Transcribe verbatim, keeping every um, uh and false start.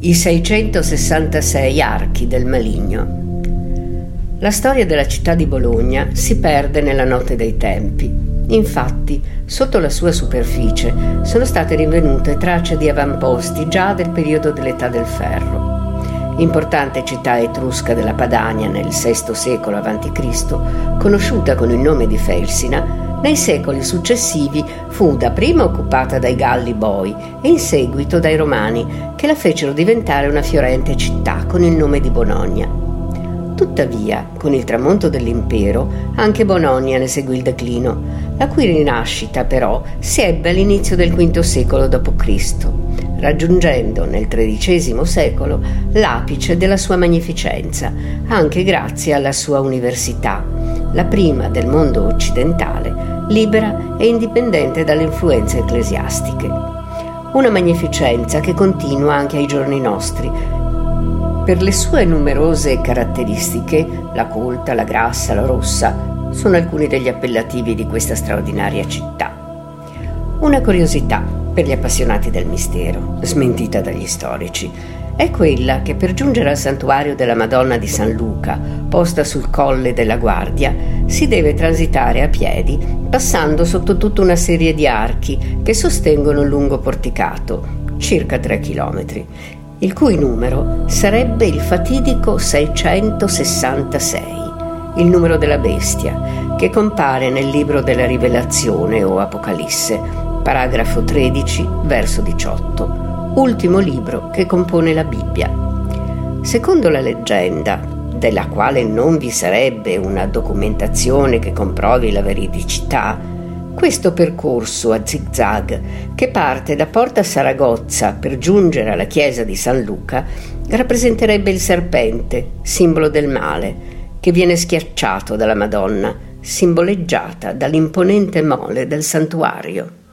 I seicentosessantasei archi del maligno. La storia della città di Bologna si perde nella notte dei tempi. Infatti, sotto la sua superficie sono state rinvenute tracce di avamposti già del periodo dell'età del ferro. Importante città etrusca della Padania nel sesto secolo avanti Cristo, conosciuta con il nome di Felsina, nei secoli successivi fu dapprima occupata dai Galli Boi e in seguito dai Romani, che la fecero diventare una fiorente città con il nome di Bononia. Tuttavia, con il tramonto dell'impero, anche Bononia ne seguì il declino, la cui rinascita però si ebbe all'inizio del quinto secolo dopo Cristo, raggiungendo nel tredicesimo secolo l'apice della sua magnificenza, anche grazie alla sua università, la prima del mondo occidentale, libera e indipendente dalle influenze ecclesiastiche. Una magnificenza che continua anche ai giorni nostri, per le sue numerose caratteristiche. La Colta, la Grassa, la Rossa sono alcuni degli appellativi di questa straordinaria città. Una curiosità per gli appassionati del mistero, smentita dagli storici, è quella che per giungere al Santuario della Madonna di San Luca, posta sul Colle della Guardia, si deve transitare a piedi, passando sotto tutta una serie di archi che sostengono un lungo porticato, circa tre chilometri, il cui numero sarebbe il fatidico seicentosessantasei, il numero della bestia, che compare nel libro della Rivelazione o Apocalisse, paragrafo tredici, verso diciotto, ultimo libro che compone la Bibbia. Secondo la leggenda, della quale non vi sarebbe una documentazione che comprovi la veridicità, questo percorso a zigzag, che parte da Porta Saragozza per giungere alla chiesa di San Luca, rappresenterebbe il serpente, simbolo del male, che viene schiacciato dalla Madonna, simboleggiata dall'imponente mole del santuario.